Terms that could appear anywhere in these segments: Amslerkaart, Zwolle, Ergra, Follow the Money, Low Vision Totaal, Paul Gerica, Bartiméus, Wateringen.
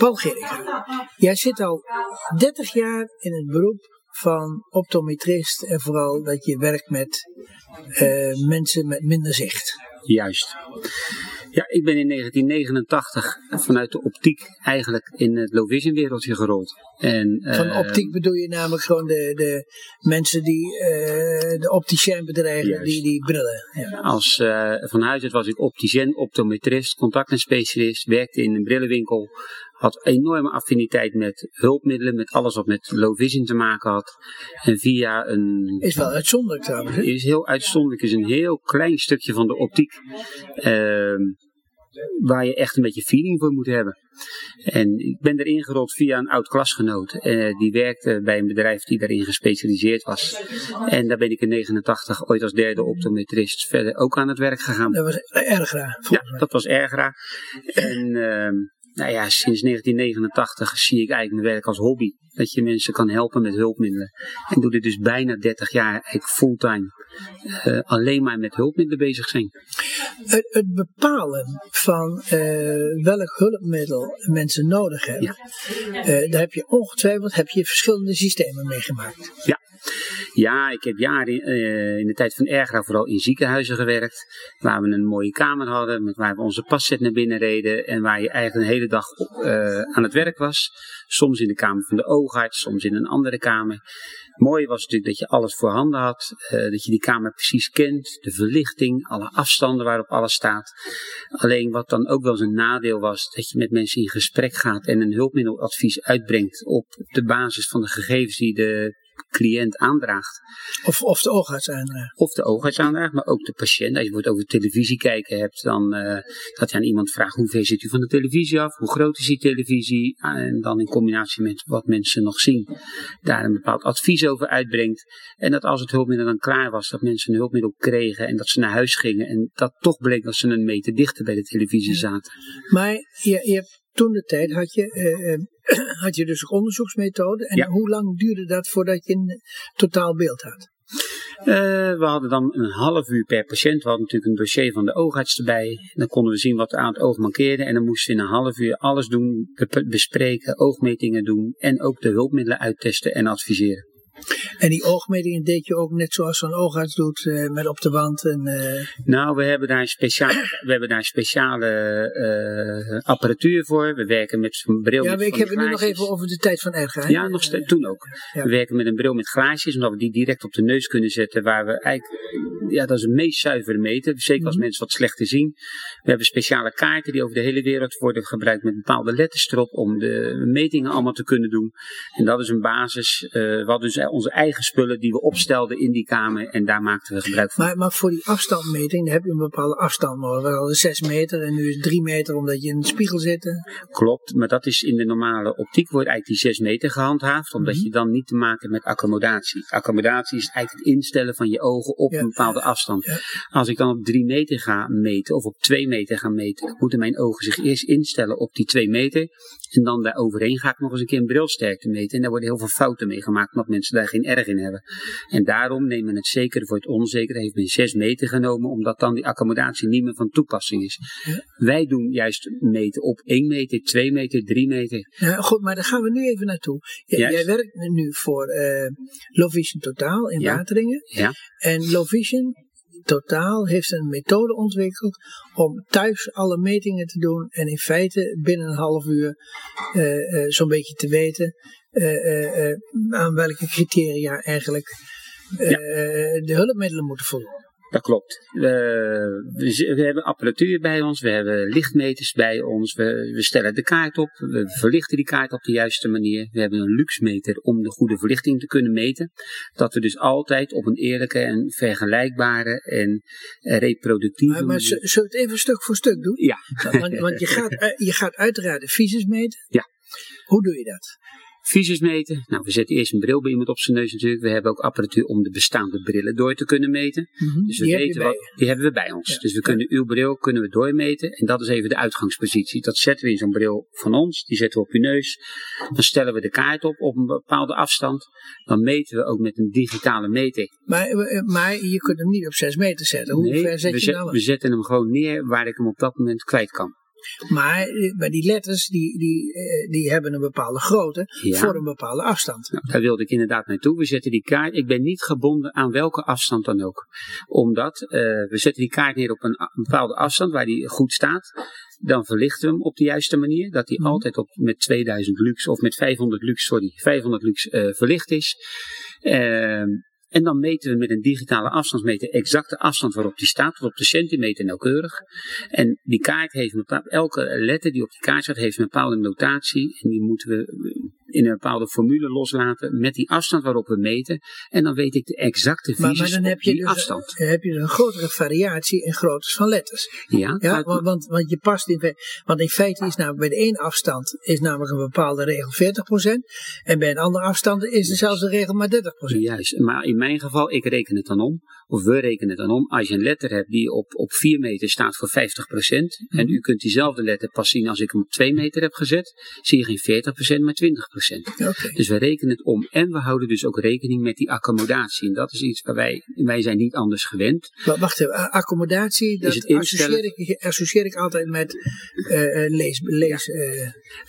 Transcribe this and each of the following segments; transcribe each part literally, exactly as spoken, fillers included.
Paul Gerica, jij zit al dertig jaar in het beroep van optometrist en vooral dat je werkt met uh, mensen met minder zicht. Juist. Ja, ik ben in negentien negenentachtig vanuit de optiek eigenlijk in het low vision wereldje gerold. En, uh, van optiek bedoel je namelijk gewoon de, de mensen die uh, de opticien bedrijven, die, die brillen. Ja. Als, uh, van huis uit was ik opticien, optometrist, contactlenspecialist, werkte in een brillenwinkel. Had enorme affiniteit met hulpmiddelen, met alles wat met low vision te maken had. En via een... Is wel uitzonderlijk trouwens. Hè? Is heel uitzonderlijk. Is een heel klein stukje van de optiek. Uh, waar je echt een beetje feeling voor moet hebben. En ik ben erin gerold via een oud klasgenoot. Uh, die werkte bij een bedrijf die daarin gespecialiseerd was. En daar ben ik in negenentachtig ooit als derde optometrist verder ook aan het werk gegaan. Dat was Ergra. Ja, me. dat was Ergra. En... Uh, Nou ja, sinds negentien negenentachtig zie ik eigenlijk mijn werk als hobby. Dat je mensen kan helpen met hulpmiddelen. Ik doe dit dus bijna dertig jaar eigenlijk fulltime. Uh, alleen maar met hulpmiddelen bezig zijn. Het, het bepalen van uh, welk hulpmiddel mensen nodig hebben. Ja. Uh, daar heb je ongetwijfeld heb je verschillende systemen mee gemaakt. Ja. Ja, ik heb jaren in, uh, in de tijd van Ergra vooral in ziekenhuizen gewerkt. Waar we een mooie kamer hadden, met waar we onze passet naar binnen reden. En waar je eigenlijk een hele dag op, uh, aan het werk was. Soms in de kamer van de oogarts, soms in een andere kamer. Mooi was natuurlijk dat je alles voorhanden had. Uh, dat je die kamer precies kent. De verlichting, alle afstanden waarop alles staat. Alleen wat dan ook wel eens een nadeel was. Dat je met mensen in gesprek gaat en een hulpmiddeladvies uitbrengt. Op de basis van de gegevens die de... cliënt aandraagt. Of, of de oogarts aandraagt. Of de oogarts aandraagt, maar ook de patiënt. Als je bijvoorbeeld over televisie kijken hebt, dan uh, dat je aan iemand vraagt, hoe ver zit u van de televisie af? Hoe groot is die televisie? En dan in combinatie met wat mensen nog zien, daar een bepaald advies over uitbrengt. En dat als het hulpmiddel dan klaar was, dat mensen een hulpmiddel kregen en dat ze naar huis gingen. En dat toch bleek dat ze een meter dichter bij de televisie zaten. Maar je, je hebt toen de tijd had je... Uh, Had je dus ook onderzoeksmethoden en ja. Hoe lang duurde dat voordat je een totaal beeld had? Uh, we hadden dan een half uur per patiënt. We hadden natuurlijk een dossier van de oogarts erbij. Dan konden we zien wat er aan het oog mankeerde. En dan moesten we in een half uur alles doen, bespreken, oogmetingen doen. En ook de hulpmiddelen uittesten en adviseren. En die oogmetingen deed je ook net zoals zo'n oogarts doet, uh, met op de wand? En, uh... Nou, we hebben daar speciale, we hebben daar speciale uh, apparatuur voor. We werken met een bril ja, met glaasjes. Ja, ik heb het nu nog even over de tijd van Ergra. Ja, nog steeds, toen ook. Ja. We werken met een bril met glaasjes, omdat we die direct op de neus kunnen zetten. Waar we eigenlijk, ja, dat is een meest zuivere meter, zeker mm-hmm. als mensen wat slechter zien. We hebben speciale kaarten die over de hele wereld worden gebruikt met bepaalde letters erop om de metingen allemaal te kunnen doen. En dat is een basis, uh, wat dus onze eigen spullen die we opstelden in die kamer en daar maakten we gebruik van. Maar, maar voor die afstandmeting, daar heb je een bepaalde afstand nodig. We hadden zes meter en nu is het drie meter omdat je in de spiegel zit. Klopt, maar dat is in de normale optiek wordt eigenlijk die zes meter gehandhaafd, omdat mm-hmm. je dan niet te maken hebt met accommodatie. Accommodatie is eigenlijk het instellen van je ogen op ja, een bepaalde afstand. Ja. Als ik dan op drie meter ga meten of op twee meter ga meten, moeten mijn ogen zich eerst instellen op die twee meter en dan daar overheen ga ik nog eens een keer een brilsterkte meten en daar worden heel veel fouten mee gemaakt omdat mensen daar geen erg in hebben. En daarom nemen we het zekere voor het onzekere. Heeft men zes meter genomen, omdat dan die accommodatie niet meer van toepassing is. Ja. Wij doen juist meten op één meter, twee meter, drie meter. Ja, goed, maar daar gaan we nu even naartoe. J- jij werkt nu voor uh, Low Vision Totaal in ja. Wateringen. Ja. En Low Vision Totaal heeft een methode ontwikkeld om thuis alle metingen te doen en in feite binnen een half uur uh, uh, zo'n beetje te weten uh, uh, uh, aan welke criteria eigenlijk uh, ja. de hulpmiddelen moeten voldoen. Dat klopt. Uh, we, we hebben apparatuur bij ons, we hebben lichtmeters bij ons, we, we stellen de kaart op, we verlichten die kaart op de juiste manier. We hebben een luxmeter om de goede verlichting te kunnen meten. Dat we dus altijd op een eerlijke en vergelijkbare en reproductieve Maar, maar z- zullen we het even stuk voor stuk doen? Ja. Want, want je, gaat, je gaat uiteraard de visus meten. Ja. Hoe doe je dat? Visus meten. Nou, we zetten eerst een bril bij iemand op zijn neus natuurlijk. We hebben ook apparatuur om de bestaande brillen door te kunnen meten. Mm-hmm. Dus we die, weten heb wat, die hebben we bij ons. Ja. Dus we kunnen uw bril kunnen we doormeten. En dat is even de uitgangspositie. Dat zetten we in zo'n bril van ons. Die zetten we op uw neus. Dan stellen we de kaart op op een bepaalde afstand. Dan meten we ook met een digitale meter. Maar, maar je kunt hem niet op zes meter zetten. Hoe nee, ver zet je zet, nou? We zetten hem gewoon neer waar ik hem op dat moment kwijt kan. Maar, maar die letters die, die, die hebben een bepaalde grootte ja. voor een bepaalde afstand. Nou, daar wilde ik inderdaad naartoe. We zetten die kaart. Ik ben niet gebonden aan welke afstand dan ook. Omdat uh, we zetten die kaart neer op een, een bepaalde afstand waar die goed staat. Dan verlichten we hem op de juiste manier. Dat hij mm-hmm. altijd op, met tweeduizend lux of met vijfhonderd lux, sorry, vijfhonderd lux uh, verlicht is. Uh, En dan meten we met een digitale afstandsmeter exact de afstand waarop die staat, tot op de centimeter nauwkeurig. En die kaart heeft een bepaalde, elke letter die op die kaart staat heeft een bepaalde notatie. En die moeten we in een bepaalde formule loslaten met die afstand waarop we meten. En dan weet ik de exacte visies op die dus afstand. Dan heb je dus een grotere variatie in groottes van letters. Ja. ja want, want, want je past in, want in feite is namelijk bij de één afstand is namelijk een bepaalde regel veertig procent. En bij een andere afstand is er zelfs de regel maar dertig procent. Juist, maar in mijn geval, ik reken het dan om. Of we rekenen het dan om. Als je een letter hebt die op, op vier meter staat voor vijftig procent. Mm. En u kunt diezelfde letter pas zien als ik hem op twee meter heb gezet. Zie je geen veertig procent, maar twintig procent. Okay. Dus we rekenen het om en we houden dus ook rekening met die accommodatie. En dat is iets waar wij, wij zijn niet anders gewend. Maar wacht even, accommodatie, dat associeer ik, associeer ik altijd met uh, lees. lees uh.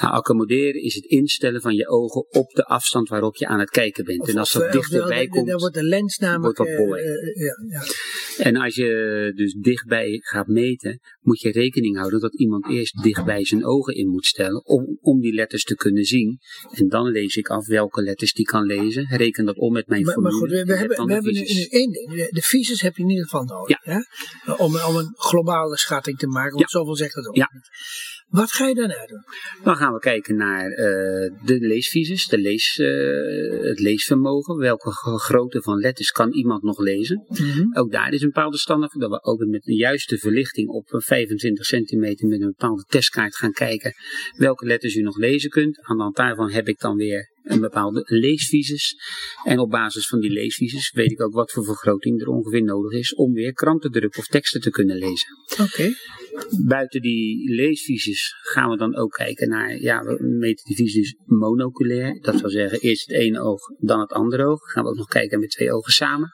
Nou, accommoderen is het instellen van je ogen op de afstand waarop je aan het kijken bent. Of, en als dat of, dichterbij of, komt, dan wordt de lens namelijk wordt wat boller. Uh, uh, ja, ja. En als je dus dichtbij gaat meten, moet je rekening houden dat iemand eerst dichtbij zijn ogen in moet stellen om, om die letters te kunnen zien. En dan lees ik af welke letters die kan lezen. Reken dat om met mijn maar, formule. Maar goed, we, we hebben, we hebben nu één ding. De visus heb je in ieder geval nodig. Ja. Hè? Om, om een globale schatting te maken. Want ja. zoveel zegt dat ook ja. niet. Wat ga je daarna doen? Dan gaan we kijken naar uh, de leesvisus, de lees, uh, het leesvermogen. Welke grootte van letters kan iemand nog lezen? Mm-hmm. Ook daar is een bepaalde standaard voor. Dat we ook met de juiste verlichting op vijfentwintig centimeter met een bepaalde testkaart gaan kijken welke letters u nog lezen kunt. Aan de hand daarvan heb ik dan weer een bepaalde leesvisus. En op basis van die leesvisus weet ik ook wat voor vergroting er ongeveer nodig is om weer krantendruk of teksten te kunnen lezen. Oké. Okay. Buiten die leesvisus gaan we dan ook kijken naar, ja, we meten die visus monoculair. Dat wil zeggen eerst het ene oog, dan het andere oog. Gaan we ook nog kijken met twee ogen samen.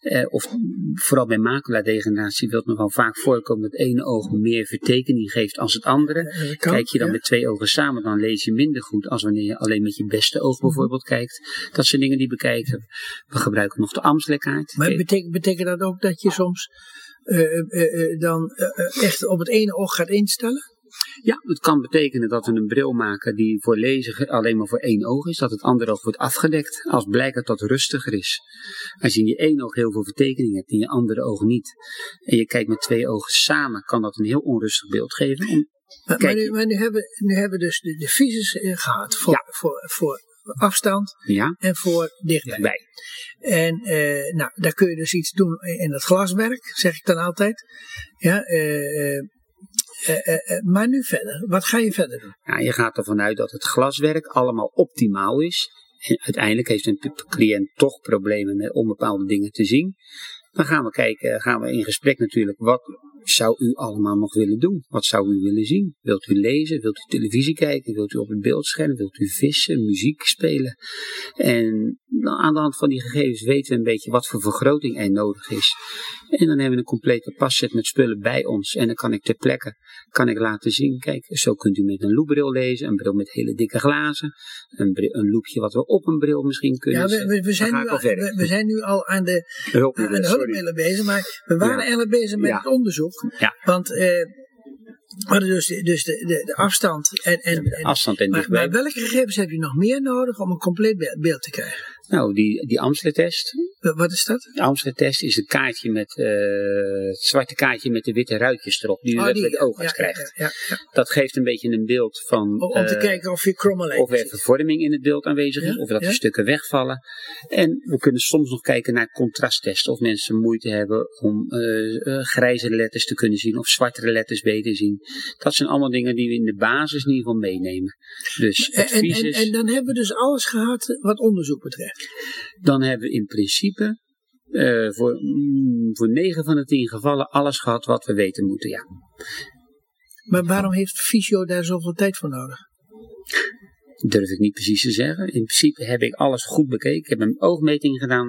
Uh, of vooral bij macula-degeneratie wil het nogal vaak voorkomen dat het ene oog meer vertekening geeft als het andere. Uh, kan, Kijk je dan ja. met twee ogen samen, dan lees je minder goed als wanneer je alleen met je beste oog bijvoorbeeld kijkt. Dat zijn dingen die bekijken. We gebruiken nog de Amslerkaart. Maar betekent, betekent dat ook dat je soms uh, uh, uh, dan uh, echt op het ene oog gaat instellen? Ja, het kan betekenen dat we een bril maken die voor lezen alleen maar voor één oog is. Dat het andere oog wordt afgedekt als blijkt dat dat rustiger is. Als je in je één oog heel veel vertekening hebt en je andere oog niet. En je kijkt met twee ogen samen, kan dat een heel onrustig beeld geven. En maar, maar, nu, maar nu hebben nu hebben we dus de, de visus gehad voor, ja. voor, voor afstand ja. en voor dichtbij. Bij. En eh, nou, daar kun je dus iets doen in het glaswerk, zeg ik dan altijd. Ja, eh... Uh, uh, uh, maar nu verder, wat ga je verder doen? Ja, je gaat ervan uit dat het glaswerk allemaal optimaal is. En uiteindelijk heeft een cliënt toch problemen met onbepaalde dingen te zien. Dan gaan we kijken, gaan we in gesprek natuurlijk, wat zou u allemaal nog willen doen? Wat zou u willen zien? Wilt u lezen? Wilt u televisie kijken? Wilt u op het beeldscherm? Wilt u vissen? Muziek spelen? En aan de hand van die gegevens weten we een beetje wat voor vergroting er nodig is. En dan hebben we een complete passet met spullen bij ons. En dan kan ik ter plekke kan ik laten zien. Kijk, zo kunt u met een loopbril lezen. Een bril met hele dikke glazen. Een, bril, een loopje wat we op een bril misschien kunnen zetten. Ja, we, we, zijn nu al, we, we zijn nu al aan de hulpmiddelen bezig. Maar we waren ja. eigenlijk bezig met ja. het onderzoek. Ja. Want... Uh, Maar dus, dus de, de, de afstand en, en, en, afstand en maar, maar welke gegevens heb je nog meer nodig om een compleet beeld te krijgen? Nou, die, die Amslertest. Wat is dat? De Amslertest is het kaartje met, uh, het zwarte kaartje met de witte ruitjes erop, die je oh, met de oogarts ja, krijgt. Ja, ja, ja. Dat geeft een beetje een beeld van... Om, om te uh, kijken of je kromme lijnen ziet. Of er vervorming in het beeld aanwezig is, ja, of dat ja. er stukken wegvallen. En we kunnen soms nog kijken naar contrasttesten, of mensen moeite hebben om uh, grijzere letters te kunnen zien, of zwartere letters beter zien. Dat zijn allemaal dingen die we in de basis in ieder geval meenemen. Dus en, en, en, en dan hebben we dus alles gehad wat onderzoek betreft? Dan hebben we in principe uh, voor, mm, voor negen van de tien gevallen alles gehad wat we weten moeten, ja. Maar waarom heeft fysio daar zoveel tijd voor nodig? Durf ik niet precies te zeggen. In principe heb ik alles goed bekeken. Ik heb een oogmeting gedaan.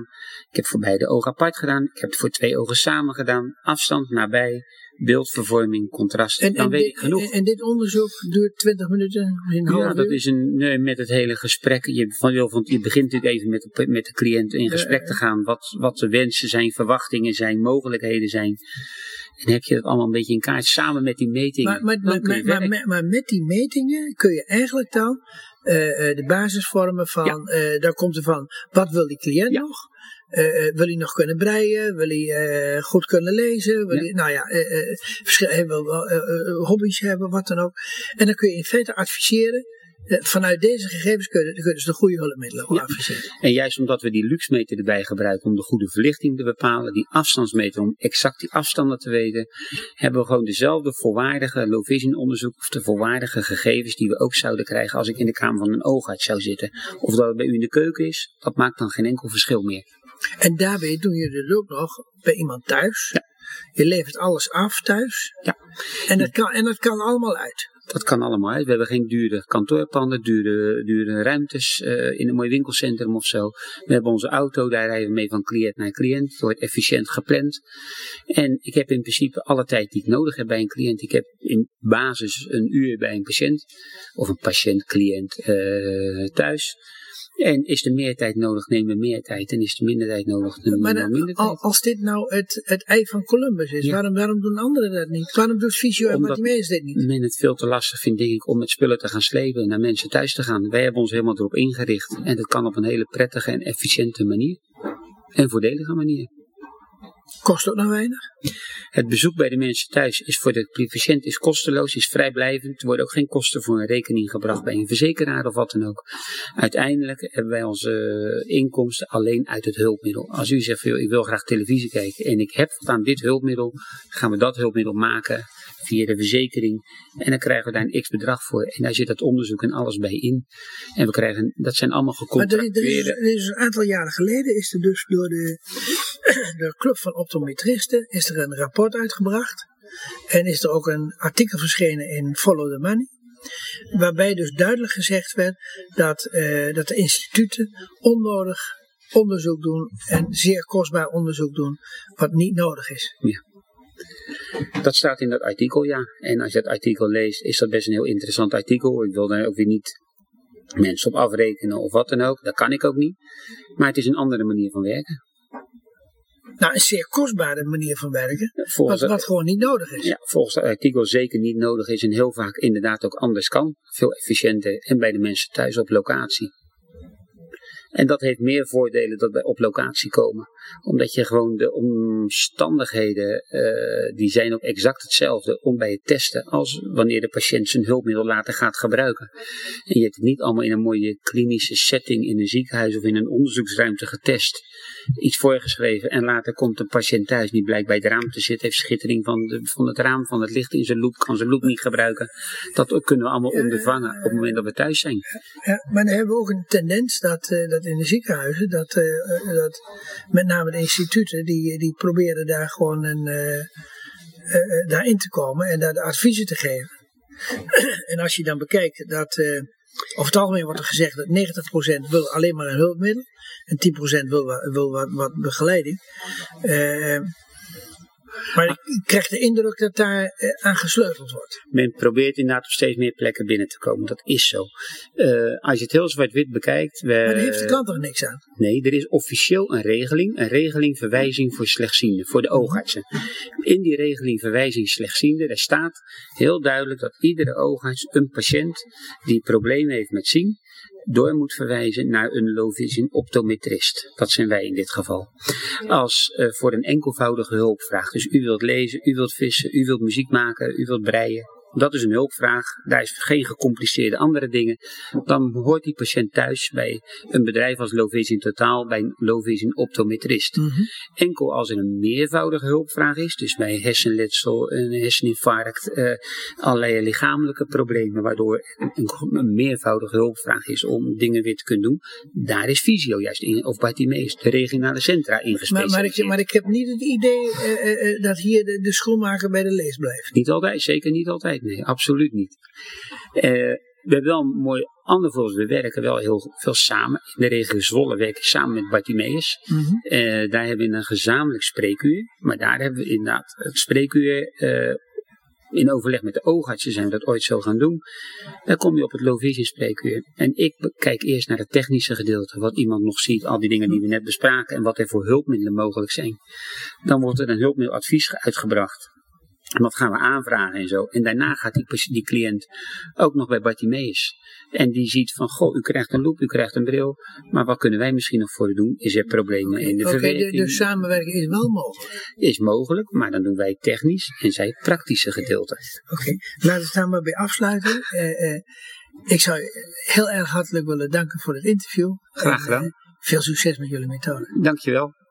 Ik heb voor beide ogen apart gedaan. Ik heb het voor twee ogen samen gedaan. Afstand, nabij, beeldvervorming, contrast, en, dan en weet dit, ik genoeg. En, en dit onderzoek duurt twintig minuten? Ja, dat uur? is een, nee, met het hele gesprek. Je, van, je begint natuurlijk even met de, met de cliënt in gesprek uh, te gaan. Wat, wat de wensen zijn, verwachtingen zijn, mogelijkheden zijn. En heb je dat allemaal een beetje in kaart samen met die metingen. Maar, maar, maar, maar, maar, maar, maar met die metingen kun je eigenlijk dan uh, de basis vormen van, ja. uh, daar komt er van, wat wil die cliënt ja. nog? Uh, wil hij nog kunnen breien? Wil hij uh, goed kunnen lezen? Wil ja. hij, nou ja, uh, uh, verschil, hij wil uh, uh, hobby's hebben, wat dan ook. En dan kun je in feite adviseren. Uh, vanuit deze gegevens kunnen, kunnen ze de goede hulpmiddelen ja. adviseren. En juist omdat we die luxmeter erbij gebruiken om de goede verlichting te bepalen. Die afstandsmeter om exact die afstanden te weten. Hebben we gewoon dezelfde volwaardige low vision onderzoek. Of de volwaardige gegevens die we ook zouden krijgen als ik in de kamer van een oogarts zou zitten. Of dat het bij u in de keuken is. Dat maakt dan geen enkel verschil meer. En daarbij doen jullie het ook nog bij iemand thuis. Ja. Je levert alles af thuis. Ja. En dat kan, en dat kan allemaal uit. Dat kan allemaal uit. We hebben geen dure kantoorpanden, dure, dure ruimtes uh, in een mooi winkelcentrum of zo. We hebben onze auto, daar rijden we mee van cliënt naar cliënt. Het wordt efficiënt gepland. En ik heb in principe alle tijd die ik nodig heb bij een cliënt. Ik heb in basis een uur bij een patiënt of een patiënt-cliënt uh, thuis. En is er meer tijd nodig, neem er meer tijd. En is er minder tijd nodig, neem er minder tijd. Als dit nou het, het ei van Columbus is, ja. waarom, waarom doen anderen dat niet? Waarom doet Fysio en Bartiméus dit niet? Men het veel te lastig vindt, denk ik, om met spullen te gaan slepen en naar mensen thuis te gaan. Wij hebben ons helemaal erop ingericht. En dat kan op een hele prettige en efficiënte manier. En voordelige manier. Kost ook nog weinig? Het bezoek bij de mensen thuis is voor de patiënt is kosteloos, is vrijblijvend. Er worden ook geen kosten voor een rekening gebracht bij een verzekeraar of wat dan ook. Uiteindelijk hebben wij onze inkomsten alleen uit het hulpmiddel. Als u zegt, ik wil graag televisie kijken en ik heb aan dit hulpmiddel, gaan we dat hulpmiddel maken via de verzekering. En dan krijgen we daar een x-bedrag voor. En daar zit dat onderzoek en alles bij in. En we krijgen, dat zijn allemaal gecontracteerde. Maar er, er is, er is een aantal jaren geleden is er dus door de, de Club van Optometristen is er een rapport uitgebracht. En is er ook een artikel verschenen in Follow the Money. Waarbij dus duidelijk gezegd werd dat, uh, dat de instituten onnodig onderzoek doen. En zeer kostbaar onderzoek doen wat niet nodig is. Ja. Dat staat in dat artikel, ja. En als je dat artikel leest, is dat best een heel interessant artikel. Ik wil daar ook weer niet mensen op afrekenen of wat dan ook. Dat kan ik ook niet. Maar het is een andere manier van werken. Nou, een zeer kostbare manier van werken, wat, wat gewoon niet nodig is. Ja, volgens het artikel zeker niet nodig is en heel vaak inderdaad ook anders kan. Veel efficiënter en bij de mensen thuis op locatie. En dat heeft meer voordelen dan bij op locatie komen. Omdat je gewoon de omstandigheden, uh, die zijn ook exact hetzelfde om bij het testen als wanneer de patiënt zijn hulpmiddel later gaat gebruiken. En je hebt het niet allemaal in een mooie klinische setting in een ziekenhuis of in een onderzoeksruimte getest. Iets voorgeschreven en later komt de patiënt thuis, die blijkt bij het raam te zitten, heeft schittering van, de, van het raam, van het licht in zijn loop, kan zijn loop niet gebruiken. Dat kunnen we allemaal ondervangen op het moment dat we thuis zijn. Ja, maar dan hebben we ook een tendens dat, uh, dat in de ziekenhuizen, dat, uh, dat met name de instituten, die, die proberen daar gewoon een, uh, uh, daarin te komen en daar de adviezen te geven. En als je dan bekijkt dat, uh, over het algemeen wordt er gezegd dat negentig procent wil alleen maar een hulpmiddel en tien procent wil, wil wat, wat begeleiding. Uh, Maar ik krijg de indruk dat daar aan gesleuteld wordt. Men probeert inderdaad op steeds meer plekken binnen te komen. Dat is zo. Uh, als je het heel zwart-wit bekijkt. We, maar daar heeft de klant toch niks aan? Nee, er is officieel een regeling. Een regeling verwijzing voor slechtzienden. Voor de oogartsen. In die regeling verwijzing slechtzienden. Daar staat heel duidelijk dat iedere oogarts een patiënt die problemen heeft met zien. Door moet verwijzen naar een low vision optometrist. Dat zijn wij in dit geval. Als uh, voor een enkelvoudige hulpvraag. Dus u wilt lezen, u wilt vissen, u wilt muziek maken, u wilt breien. Dat is een hulpvraag. Daar is geen gecompliceerde andere dingen. Dan hoort die patiënt thuis bij een bedrijf als Low Vision Totaal, bij een Low Vision optometrist. Mm-hmm. Enkel als er een meervoudige hulpvraag is, dus bij hersenletsel, een herseninfarct, eh, allerlei lichamelijke problemen, waardoor een, een meervoudige hulpvraag is om dingen weer te kunnen doen. Daar is Fysio juist in, of Bartiméus, de regionale centra ingespecialiseerd. Maar, maar, ik, maar ik heb niet het idee uh, uh, dat hier de, de schoenmaker bij de lees blijft. Niet altijd, zeker niet altijd. Nee, absoluut niet. Uh, We hebben wel een mooi ander voorbeeld. We werken wel heel veel samen. In de regio Zwolle werk ik samen met Bartiméus. Mm-hmm. Uh, daar hebben we een gezamenlijk spreekuur. Maar daar hebben we inderdaad het spreekuur... Uh, in overleg met de oogartsen zijn we dat ooit zo gaan doen. Dan kom je op het Low Vision spreekuur. En ik kijk eerst naar het technische gedeelte. Wat iemand nog ziet. Al die dingen die we net bespraken. En wat er voor hulpmiddelen mogelijk zijn. Dan wordt er een hulpmiddeladvies uitgebracht. En dat gaan we aanvragen en zo. En daarna gaat die, die cliënt ook nog bij Bartiméus. En die ziet van, goh, u krijgt een loop, u krijgt een bril. Maar wat kunnen wij misschien nog voor u doen? Is er problemen in de okay, verwerking? Oké, dus samenwerking is wel mogelijk? Is mogelijk, maar dan doen wij technisch en zij het praktische gedeelte. Oké, okay, laten we het daar maar bij afsluiten. Uh, uh, ik zou heel erg hartelijk willen danken voor het interview. Graag gedaan. En, uh, veel succes met jullie methode. Dankjewel.